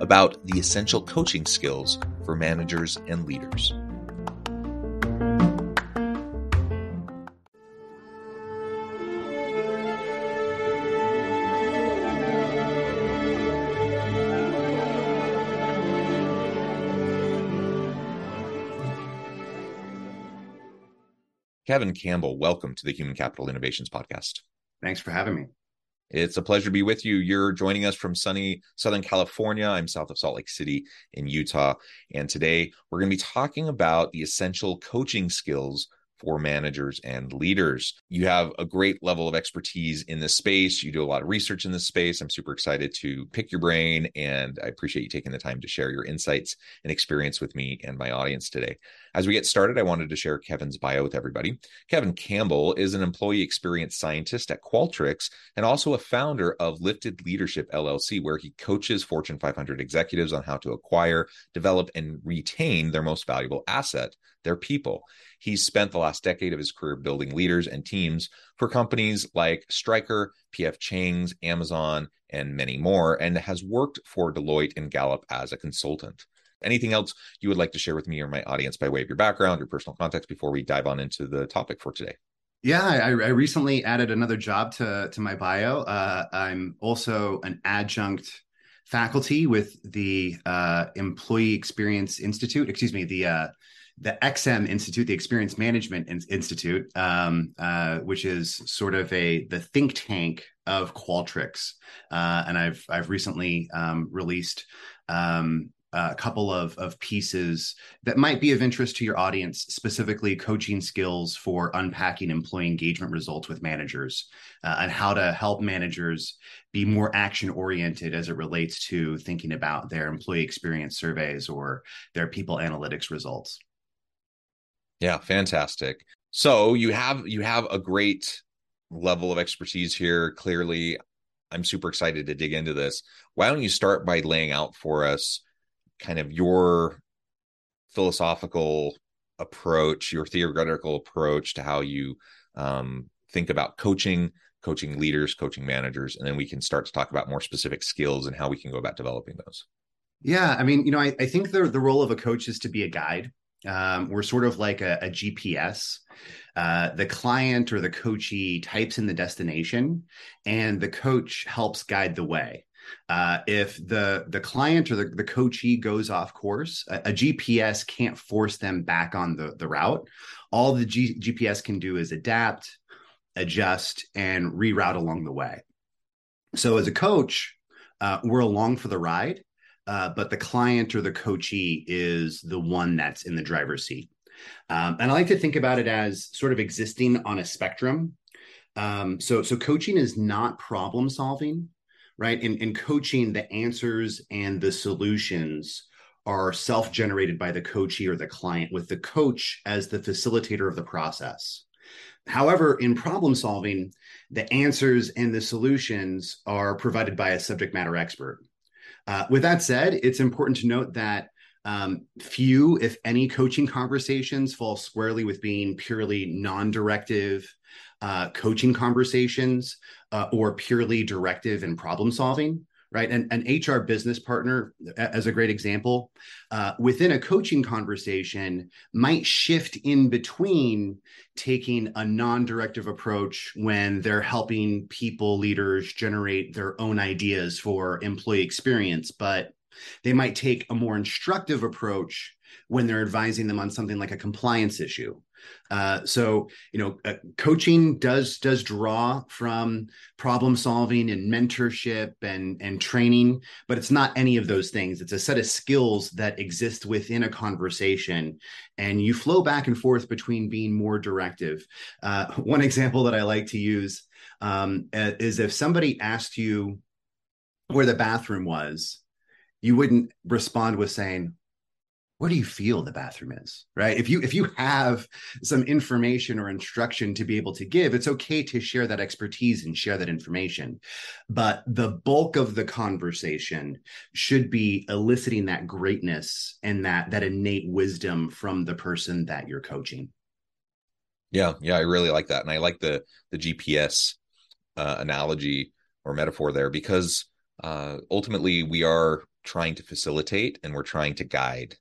about the essential coaching skills for managers and leaders. Kevin Campbell, welcome to the Human Capital Innovations Podcast. Thanks for having me. It's a pleasure to be with you. You're joining us from sunny Southern California. I'm south of Salt Lake City in Utah. And today we're going to be talking about the essential coaching skills for managers and leaders. You have a great level of expertise in this space. You do a lot of research in this space. I'm super excited to pick your brain, and I appreciate you taking the time to share your insights and experience with me and my audience today. As we get started, I wanted to share Kevin's bio with everybody. Kevin Campbell is an employee experience scientist at Qualtrics and also a founder of Lifted Leadership LLC, where he coaches Fortune 500 executives on how to acquire, develop, and retain their most valuable asset, their people. He's spent the last decade of his career building leaders and teams for companies like Stryker, PF Chang's, Amazon, and many more, and has worked for Deloitte and Gallup as a consultant. Anything else you would like to share with me or my audience by way of your background, your personal context before we dive on into the topic for today? Yeah, I recently added another job to my bio. I'm also an adjunct faculty with the Employee Experience Institute, the XM Institute, the Experience Management Institute, which is sort of the think tank of Qualtrics. And I've recently released a couple of pieces that might be of interest to your audience, specifically coaching skills for unpacking employee engagement results with managers, and how to help managers be more action-oriented as it relates to thinking about their employee experience surveys or their people analytics results. Yeah, fantastic. So you have a great level of expertise here. Clearly, I'm super excited to dig into this. Why don't you start by laying out for us kind of your philosophical approach, your theoretical approach to how you think about coaching leaders, coaching managers, and then we can start to talk about more specific skills and how we can go about developing those. Yeah, I mean, I think the role of a coach is to be a guide. We're sort of like a GPS. The client or the coachee types in the destination, and the coach helps guide the way. If the client or the coachee goes off course, a GPS can't force them back on the route. All the GPS can do is adapt, adjust, and reroute along the way. So as a coach, we're along for the ride. But the client or the coachee is the one that's in the driver's seat. And I like to think about it as sort of existing on a spectrum. So coaching is not problem solving, right? In coaching, the answers and the solutions are self-generated by the coachee or the client, with the coach as the facilitator of the process. However, in problem solving, the answers and the solutions are provided by a subject matter expert. With that said, it's important to note that few, if any, coaching conversations fall squarely with being purely non-directive coaching conversations or purely directive and problem solving, right? And an HR business partner, as a great example, within a coaching conversation might shift in between taking a non-directive approach when they're helping people, leaders generate their own ideas for employee experience, but they might take a more instructive approach when they're advising them on something like a compliance issue. Coaching does draw from problem solving and mentorship and training, but it's not any of those things. It's a set of skills that exist within a conversation, and you flow back and forth between being more directive. One example that I like to use is if somebody asked you where the bathroom was, you wouldn't respond with saying, "Where do you feel the bathroom is?" Right? If you have some information or instruction to be able to give, it's okay to share that expertise and share that information. But the bulk of the conversation should be eliciting that greatness and that innate wisdom from the person that you're coaching. Yeah, I really like that. And I like the GPS analogy or metaphor there, because ultimately we are trying to facilitate and we're trying to guide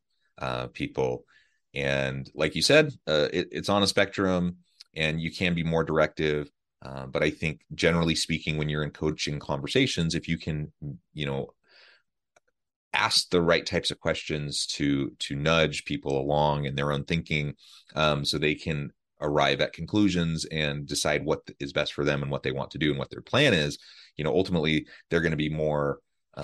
people. And like you said, it's on a spectrum and you can be more directive. But I think generally speaking, when you're in coaching conversations, if you can, ask the right types of questions to nudge people along in their own thinking, so they can arrive at conclusions and decide what is best for them and what they want to do and what their plan is, ultimately they're going to be more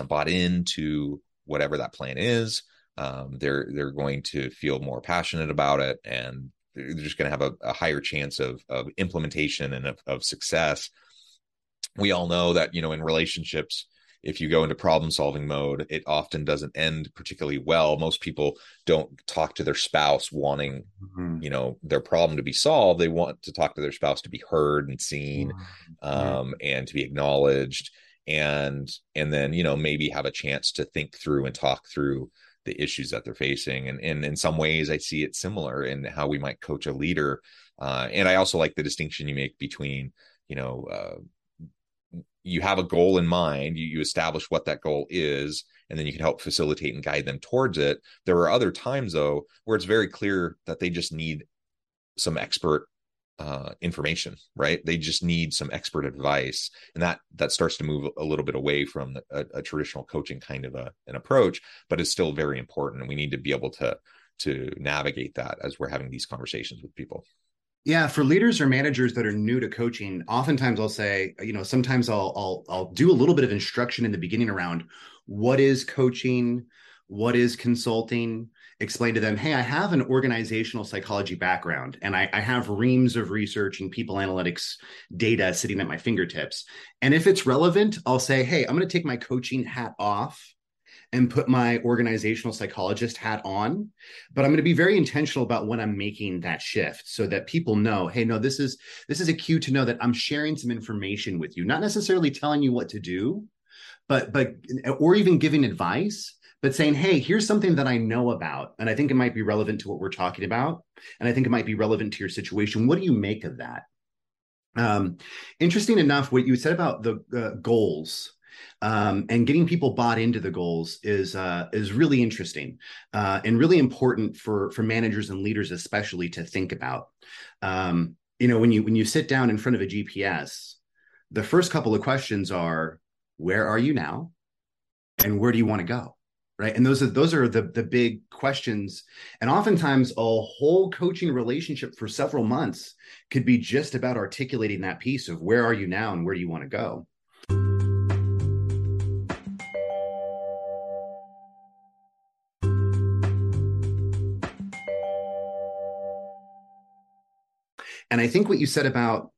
bought into whatever that plan is. They're going to feel more passionate about it, and they're just going to have a higher chance of implementation and of success. We all know that, in relationships, if you go into problem solving mode, it often doesn't end particularly well. Most people don't talk to their spouse wanting, their problem to be solved. They want to talk to their spouse to be heard and seen, and to be acknowledged, and then, maybe have a chance to think through and talk through the issues that they're facing. And in some ways I see it similar in how we might coach a leader. And I also like the distinction you make between, you have a goal in mind, you establish what that goal is, and then you can help facilitate and guide them towards it. There are other times though, where it's very clear that they just need some expert information, right? They just need some expert advice. And that starts to move a little bit away from a traditional coaching kind of an approach, but it's still very important. And we need to be able to navigate that as we're having these conversations with people. Yeah. For leaders or managers that are new to coaching, oftentimes I'll say, sometimes I'll do a little bit of instruction in the beginning around what is coaching, what is consulting. Explain to them, hey, I have an organizational psychology background, and I have reams of research and people analytics data sitting at my fingertips. And if it's relevant, I'll say, hey, I'm going to take my coaching hat off and put my organizational psychologist hat on, but I'm going to be very intentional about when I'm making that shift so that people know, hey, no, this is a cue to know that I'm sharing some information with you, not necessarily telling you what to do, but or even giving advice, but saying, hey, here's something that I know about, and I think it might be relevant to what we're talking about, and I think it might be relevant to your situation. What do you make of that? Interesting enough, what you said about the goals and getting people bought into the goals is really interesting and really important for managers and leaders especially to think about. When you sit down in front of a GPS, the first couple of questions are, where are you now, and where do you want to go? Right. And those are the big questions. And oftentimes a whole coaching relationship for several months could be just about articulating that piece of where are you now and where do you want to go? And I think what you said about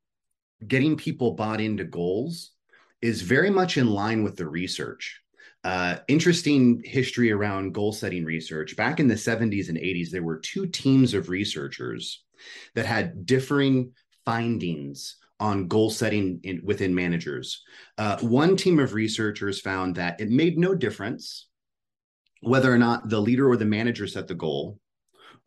getting people bought into goals is very much in line with the research. Interesting history around goal setting research. Back in the 70s and 80s, there were two teams of researchers that had differing findings on goal setting within managers. One team of researchers found that it made no difference whether or not the leader or the manager set the goal,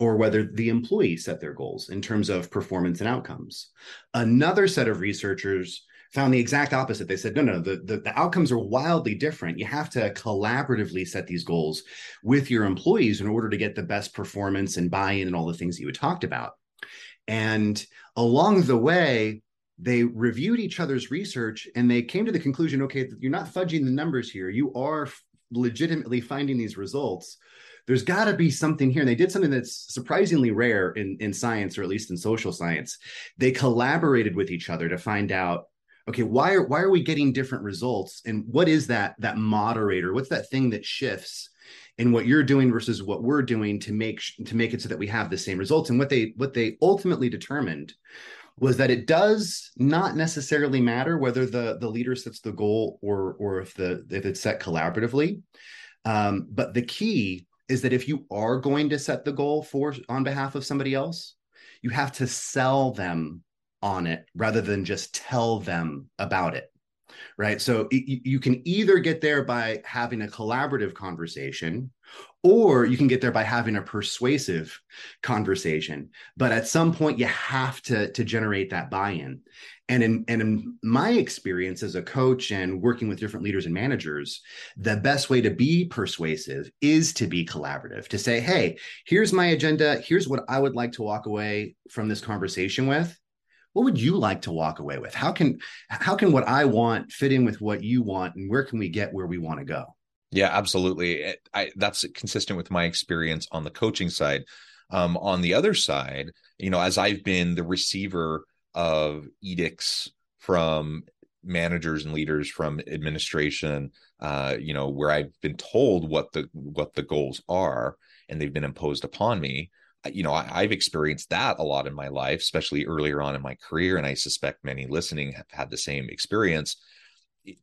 or whether the employee set their goals in terms of performance and outcomes. Another set of researchers found the exact opposite. They said, no, the outcomes are wildly different. You have to collaboratively set these goals with your employees in order to get the best performance and buy-in and all the things that you had talked about. And along the way, they reviewed each other's research and they came to the conclusion, okay, you're not fudging the numbers here. You are legitimately finding these results. There's got to be something here. And they did something that's surprisingly rare in science, or at least in social science. They collaborated with each other to find out, okay, why are we getting different results? And what is that moderator? What's that thing that shifts in what you're doing versus what we're doing to make it so that we have the same results? And what they ultimately determined was that it does not necessarily matter whether the leader sets the goal or if it's set collaboratively. But the key is that if you are going to set the goal on behalf of somebody else, you have to sell them on it rather than just tell them about it, right? So you can either get there by having a collaborative conversation, or you can get there by having a persuasive conversation. But at some point, you have to generate that buy-in. And in my experience as a coach and working with different leaders and managers, the best way to be persuasive is to be collaborative, to say, hey, here's my agenda. Here's what I would like to walk away from this conversation with. What would you like to walk away with? How can what I want fit in with what you want? And where can we get where we want to go? Yeah, absolutely. That's consistent with my experience on the coaching side. On the other side, as I've been the receiver of edicts from managers and leaders, from administration, where I've been told what the goals are and they've been imposed upon me, I've experienced that a lot in my life, especially earlier on in my career. And I suspect many listening have had the same experience.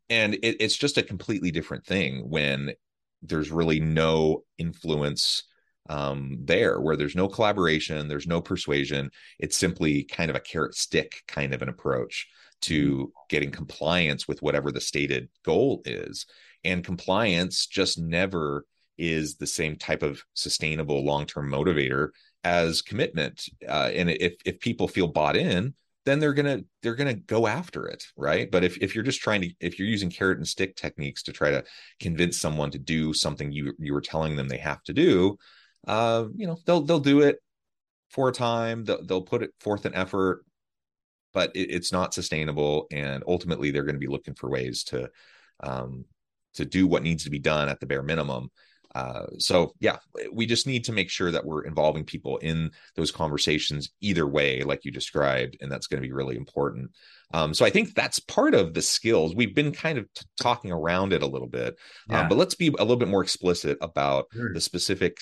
And it's just a completely different thing when there's really no influence there, where there's no collaboration, there's no persuasion. It's simply kind of a carrot stick kind of an approach to getting compliance with whatever the stated goal is. And compliance just never is the same type of sustainable long-term motivator as commitment. And if people feel bought in, then they're gonna go after it, right? But if you're using carrot and stick techniques to try to convince someone to do something you were telling them they have to do, they'll do it for a time. They'll put it forth an effort, but it's not sustainable. And ultimately, they're going to be looking for ways to do what needs to be done at the bare minimum. So yeah, we just need to make sure that we're involving people in those conversations either way, like you described, and that's going to be really important. So I think that's part of the skills. We've been kind of talking around it a little bit, but let's be a little bit more explicit about the specific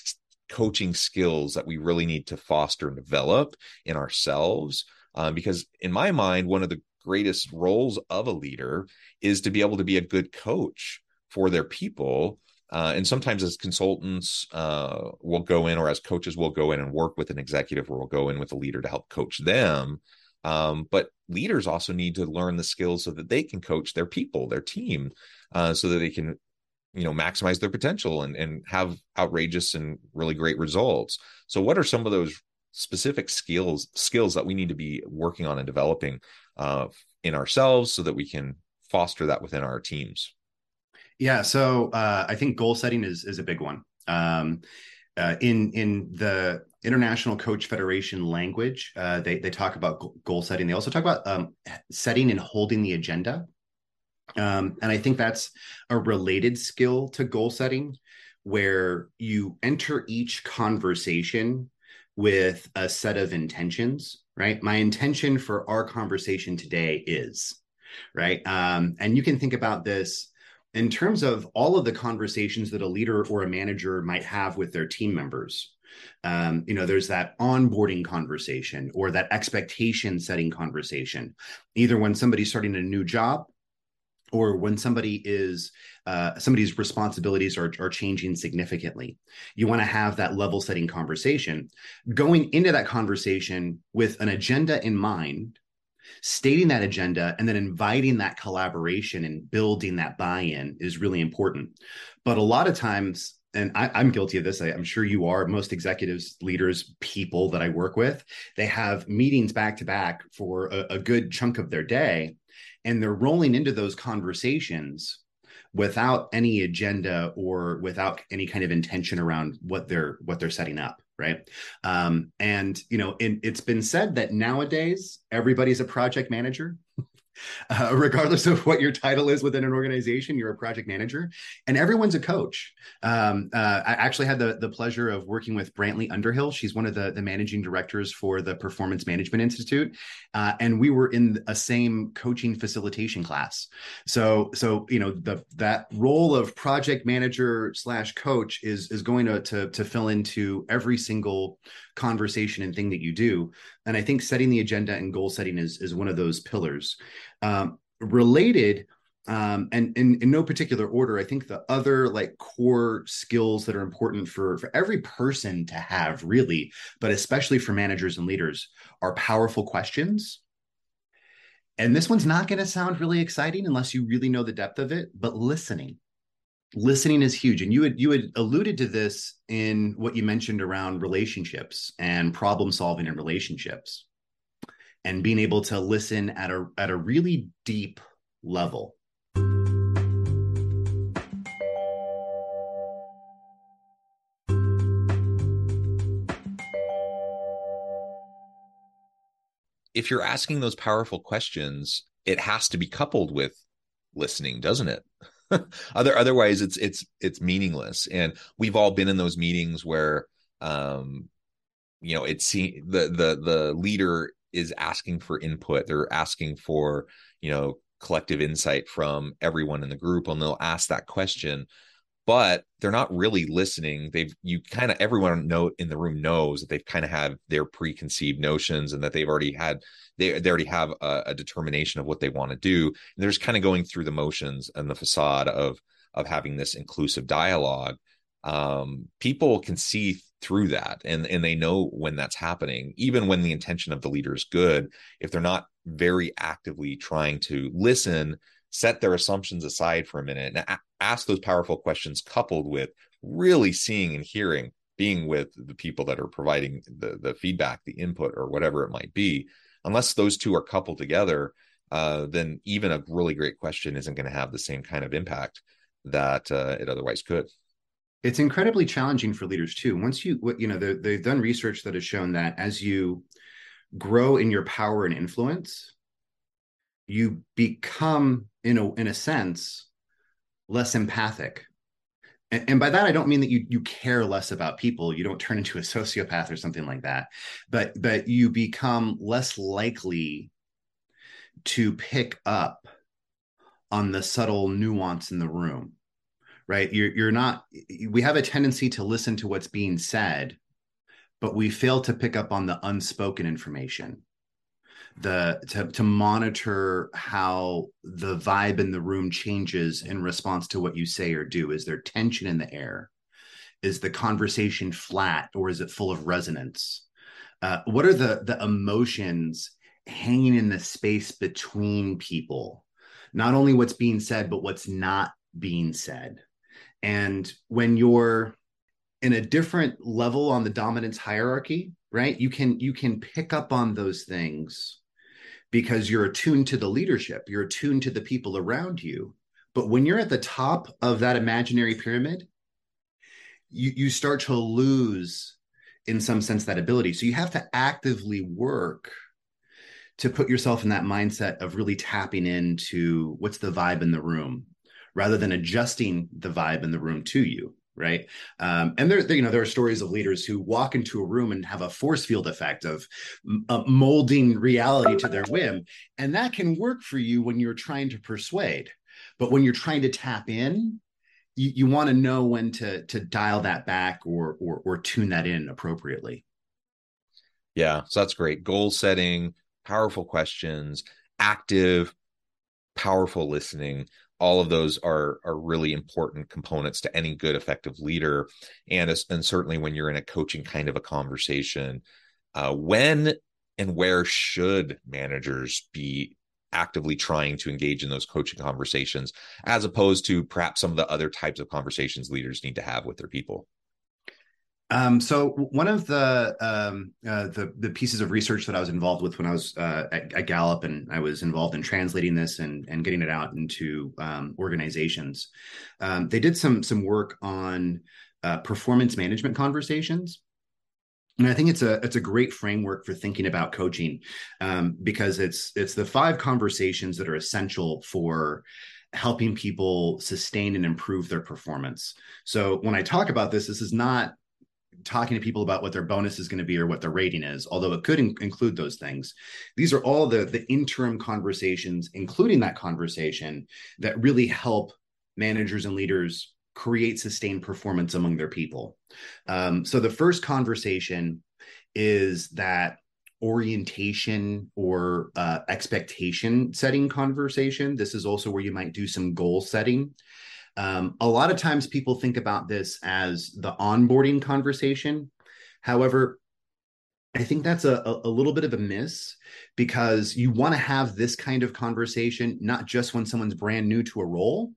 coaching skills that we really need to foster and develop in ourselves. Because in my mind, one of the greatest roles of a leader is to be able to be a good coach for their people. And sometimes as consultants, we'll go in, or as coaches, we'll go in and work with an executive, or we'll go in with a leader to help coach them. But leaders also need to learn the skills so that they can coach their people, their team, so that they can, maximize their potential and have outrageous and really great results. So what are some of those specific skills that we need to be working on and developing in ourselves so that we can foster that within our teams? Yeah. So I think goal setting is a big one. In the International Coach Federation language, they talk about goal setting. They also talk about setting and holding the agenda. And I think that's a related skill to goal setting, where you enter each conversation with a set of intentions, right? My intention for our conversation today is, right? And you can think about this in terms of all of the conversations that a leader or a manager might have with their team members. There's that onboarding conversation or that expectation setting conversation, either when somebody's starting a new job or when somebody's responsibilities are changing significantly. You want to have that level setting conversation, going into that conversation with an agenda in mind, stating that agenda, and then inviting that collaboration and building that buy-in is really important. But a lot of times and I'm guilty of this, I'm sure you are, most executives, leaders, people that I work with, they have meetings back to back for a good chunk of their day, and they're rolling into those conversations without any agenda or without any kind of intention around what they're setting up, right? And you know, it's been said that nowadays everybody's a project manager. Regardless of what your title is within an organization, you're a project manager, and everyone's a coach. I actually had the pleasure of working with Brantley Underhill. She's one of the managing directors for the Performance Management Institute, and we were in a same coaching facilitation class. So you know, that role of project manager / coach is going to fill into every single conversation and thing that you do. And I think setting the agenda and goal setting is one of those pillars. Related, and in no particular order, I think the other core skills that are important for every person to have really, but especially for managers and leaders, are powerful questions. And this one's not going to sound really exciting unless you really know the depth of it, but listening. Listening is huge. And you had alluded to this in what you mentioned around relationships and problem solving in relationships, and being able to listen at a really deep level. If you're asking those powerful questions, it has to be coupled with listening, doesn't it? Otherwise, it's meaningless. And we've all been in those meetings where, you know, the leader is asking for input. They're asking for, you know, collective insight from everyone in the group, and they'll ask that question, but they're not really listening. Everyone in the room knows that they've kind of had their preconceived notions, and that they've already had, they already have a determination of what they want to do. And they're just kind of going through the motions and the facade of having this inclusive dialogue. People can see through that, and they know when that's happening, even when the intention of the leader is good. If they're not very actively trying to listen, set their assumptions aside for a minute, and ask those powerful questions, coupled with really seeing and hearing, being with the people that are providing the feedback, the input, or whatever it might be. Unless those two are coupled together, then even a really great question isn't going to have the same kind of impact that it otherwise could. It's incredibly challenging for leaders too. Once they've done research that has shown that as you grow in your power and influence, you become, in a sense, less empathic. And by that, I don't mean that you care less about people. You don't turn into a sociopath or something like that, but you become less likely to pick up on the subtle nuance in the room, right? You're not, we have a tendency to listen to what's being said, but we fail to pick up on the unspoken information. To monitor how the vibe in the room changes in response to what you say or do. Is there tension in the air? Is the conversation flat, or is it full of resonance? What are the emotions hanging in the space between people? Not only what's being said, but what's not being said. And when you're in a different level on the dominance hierarchy, right, you can pick up on those things, because you're attuned to the leadership, you're attuned to the people around you. But when you're at the top of that imaginary pyramid, you start to lose, in some sense, that ability. So you have to actively work to put yourself in that mindset of really tapping into what's the vibe in the room, rather than adjusting the vibe in the room to you. Right. And there are stories of leaders who walk into a room and have a force field effect of molding reality to their whim. And that can work for you when you're trying to persuade. But when you're trying to tap in, you want to know when to dial that back or tune that in appropriately. Yeah, so that's great. Goal setting, powerful questions, active, powerful listening. All of those are really important components to any good, effective leader. And certainly when you're in a coaching kind of a conversation, when and where should managers be actively trying to engage in those coaching conversations, as opposed to perhaps some of the other types of conversations leaders need to have with their people? So one of the pieces of research that I was involved with when I was at Gallup, and I was involved in translating this and getting it out into organizations, they did some work on performance management conversations. And I think it's a great framework for thinking about coaching, because it's the 5 conversations that are essential for helping people sustain and improve their performance. So when I talk about this, this is not talking to people about what their bonus is going to be or what their rating is, although it could include those things. These are all the interim conversations, including that conversation, that really help managers and leaders create sustained performance among their people. So the first conversation is that orientation or expectation setting conversation. This is also where you might do some goal setting. A lot of times people think about this as the onboarding conversation. However, I think that's a little bit of a miss, because you want to have this kind of conversation, not just when someone's brand new to a role,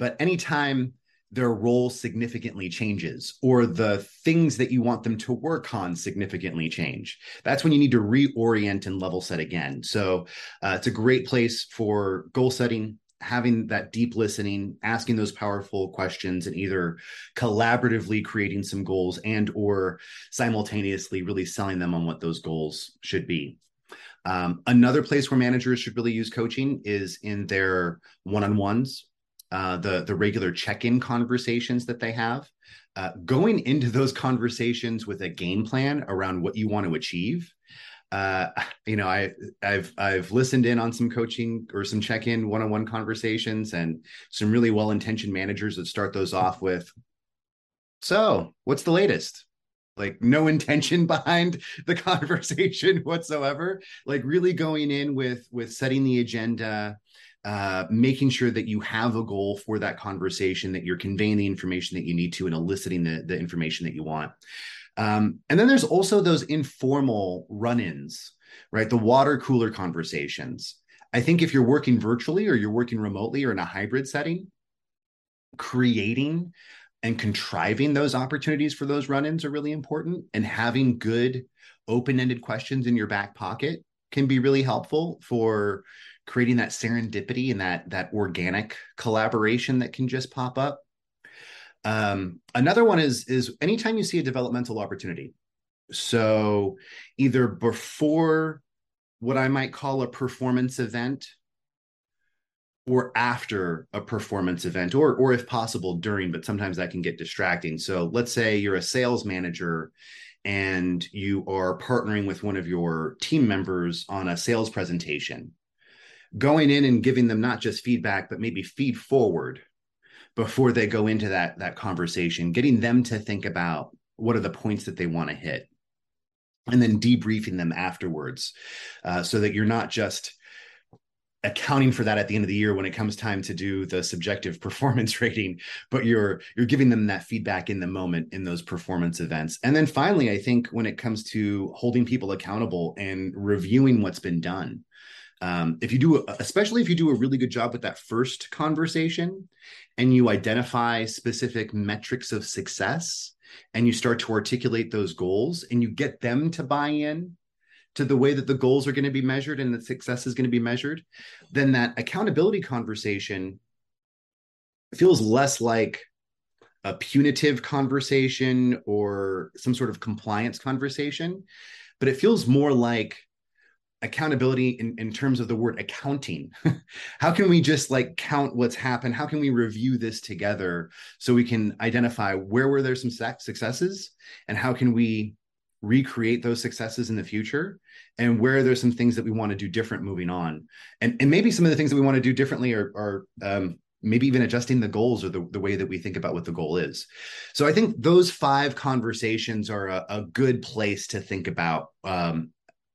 but anytime their role significantly changes, or the things that you want them to work on significantly change. That's when you need to reorient and level set again. So it's a great place for goal setting, having that deep listening, asking those powerful questions, and either collaboratively creating some goals and or simultaneously really selling them on what those goals should be. Another place where managers should really use coaching is in their one-on-ones. The regular check-in conversations that they have, going into those conversations with a game plan around what you want to achieve. I've listened in on some coaching or some check-in one-on-one conversations, and some really well-intentioned managers that start those off with, "So, what's the latest?" Like no intention behind the conversation whatsoever. Like really going in with setting the agenda, making sure that you have a goal for that conversation, that you're conveying the information that you need to and eliciting the information that you want. And then there's also those informal run-ins, right? The water cooler conversations. I think if you're working virtually or you're working remotely or in a hybrid setting, creating and contriving those opportunities for those run-ins are really important, and having good open-ended questions in your back pocket can be really helpful for creating that serendipity and that organic collaboration that can just pop up. Another one is anytime you see a developmental opportunity. So either before what I might call a performance event, or after a performance event, or if possible during, but sometimes that can get distracting. So let's say you're a sales manager and you are partnering with one of your team members on a sales presentation. Going in and giving them not just feedback, but maybe feed forward before they go into that conversation, getting them to think about what are the points that they want to hit, and then debriefing them afterwards, so that you're not just accounting for that at the end of the year when it comes time to do the subjective performance rating, but you're giving them that feedback in the moment in those performance events. And then finally, I think when it comes to holding people accountable and reviewing what's been done, especially if you do a really good job with that first conversation and you identify specific metrics of success and you start to articulate those goals and you get them to buy in to the way that the goals are going to be measured and the success is going to be measured, then that accountability conversation feels less like a punitive conversation or some sort of compliance conversation, but it feels more like accountability in terms of the word accounting. How can we just like count what's happened? How can we review this together so we can identify where were there some successes, and how can we recreate those successes in the future, and where there's some things that we want to do different moving on? And maybe some of the things that we want to do differently are maybe even adjusting the goals or the way that we think about what the goal is. So I think those 5 conversations are a good place to think about.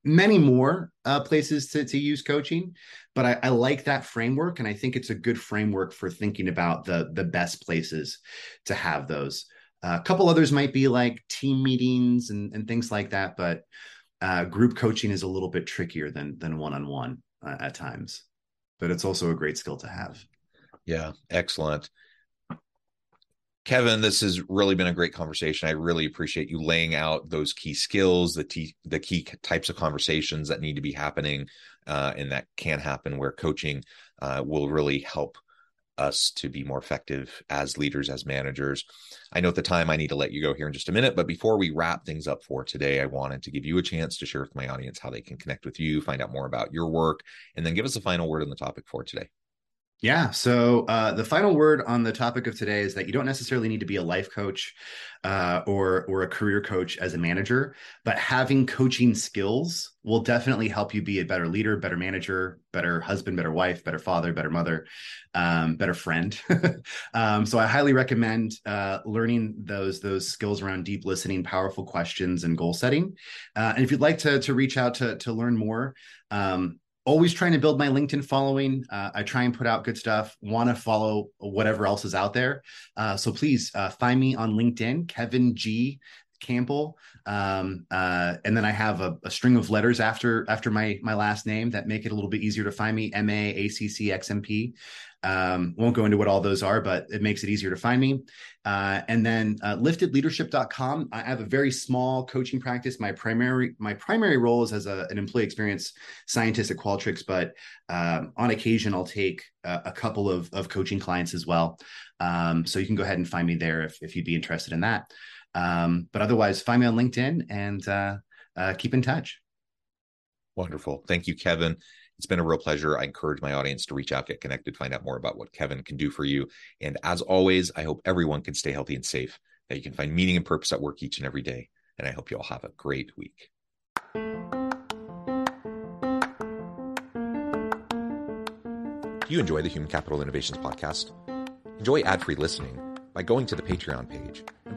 Many more places to use coaching, but I like that framework, and I think it's a good framework for thinking about the best places to have those. A couple others might be like team meetings and things like that, but group coaching is a little bit trickier than one-on-one. at times, but it's also a great skill to have. Yeah. Excellent. Kevin, this has really been a great conversation. I really appreciate you laying out those key skills, the key types of conversations that need to be happening and that can happen where coaching will really help us to be more effective as leaders, as managers. I know at the time I need to let you go here in just a minute, but before we wrap things up for today, I wanted to give you a chance to share with my audience how they can connect with you, find out more about your work, and then give us a final word on the topic for today. Yeah. So the final word on the topic of today is that you don't necessarily need to be a life coach or a career coach as a manager, but having coaching skills will definitely help you be a better leader, better manager, better husband, better wife, better father, better mother, better friend. So I highly recommend learning those skills around deep listening, powerful questions, and goal setting. And if you'd like to reach out to learn more, always trying to build my LinkedIn following. I try and put out good stuff, want to follow whatever else is out there. So please find me on LinkedIn, Kevin G. Campbell. And then I have a string of letters after my last name that make it a little bit easier to find me, MAACCXMP. Won't go into what all those are, but it makes it easier to find me. And then liftedleadership.com. I have a very small coaching practice. My primary role is as an employee experience scientist at Qualtrics, but on occasion I'll take a couple of coaching clients as well. So you can go ahead and find me there if you'd be interested in that. But otherwise, find me on LinkedIn and keep in touch. Wonderful. Thank you, Kevin. It's been a real pleasure. I encourage my audience to reach out, get connected, find out more about what Kevin can do for you. And as always, I hope everyone can stay healthy and safe, that you can find meaning and purpose at work each and every day. And I hope you all have a great week. Do you enjoy the Human Capital Innovations Podcast? Enjoy ad-free listening by going to the Patreon page. And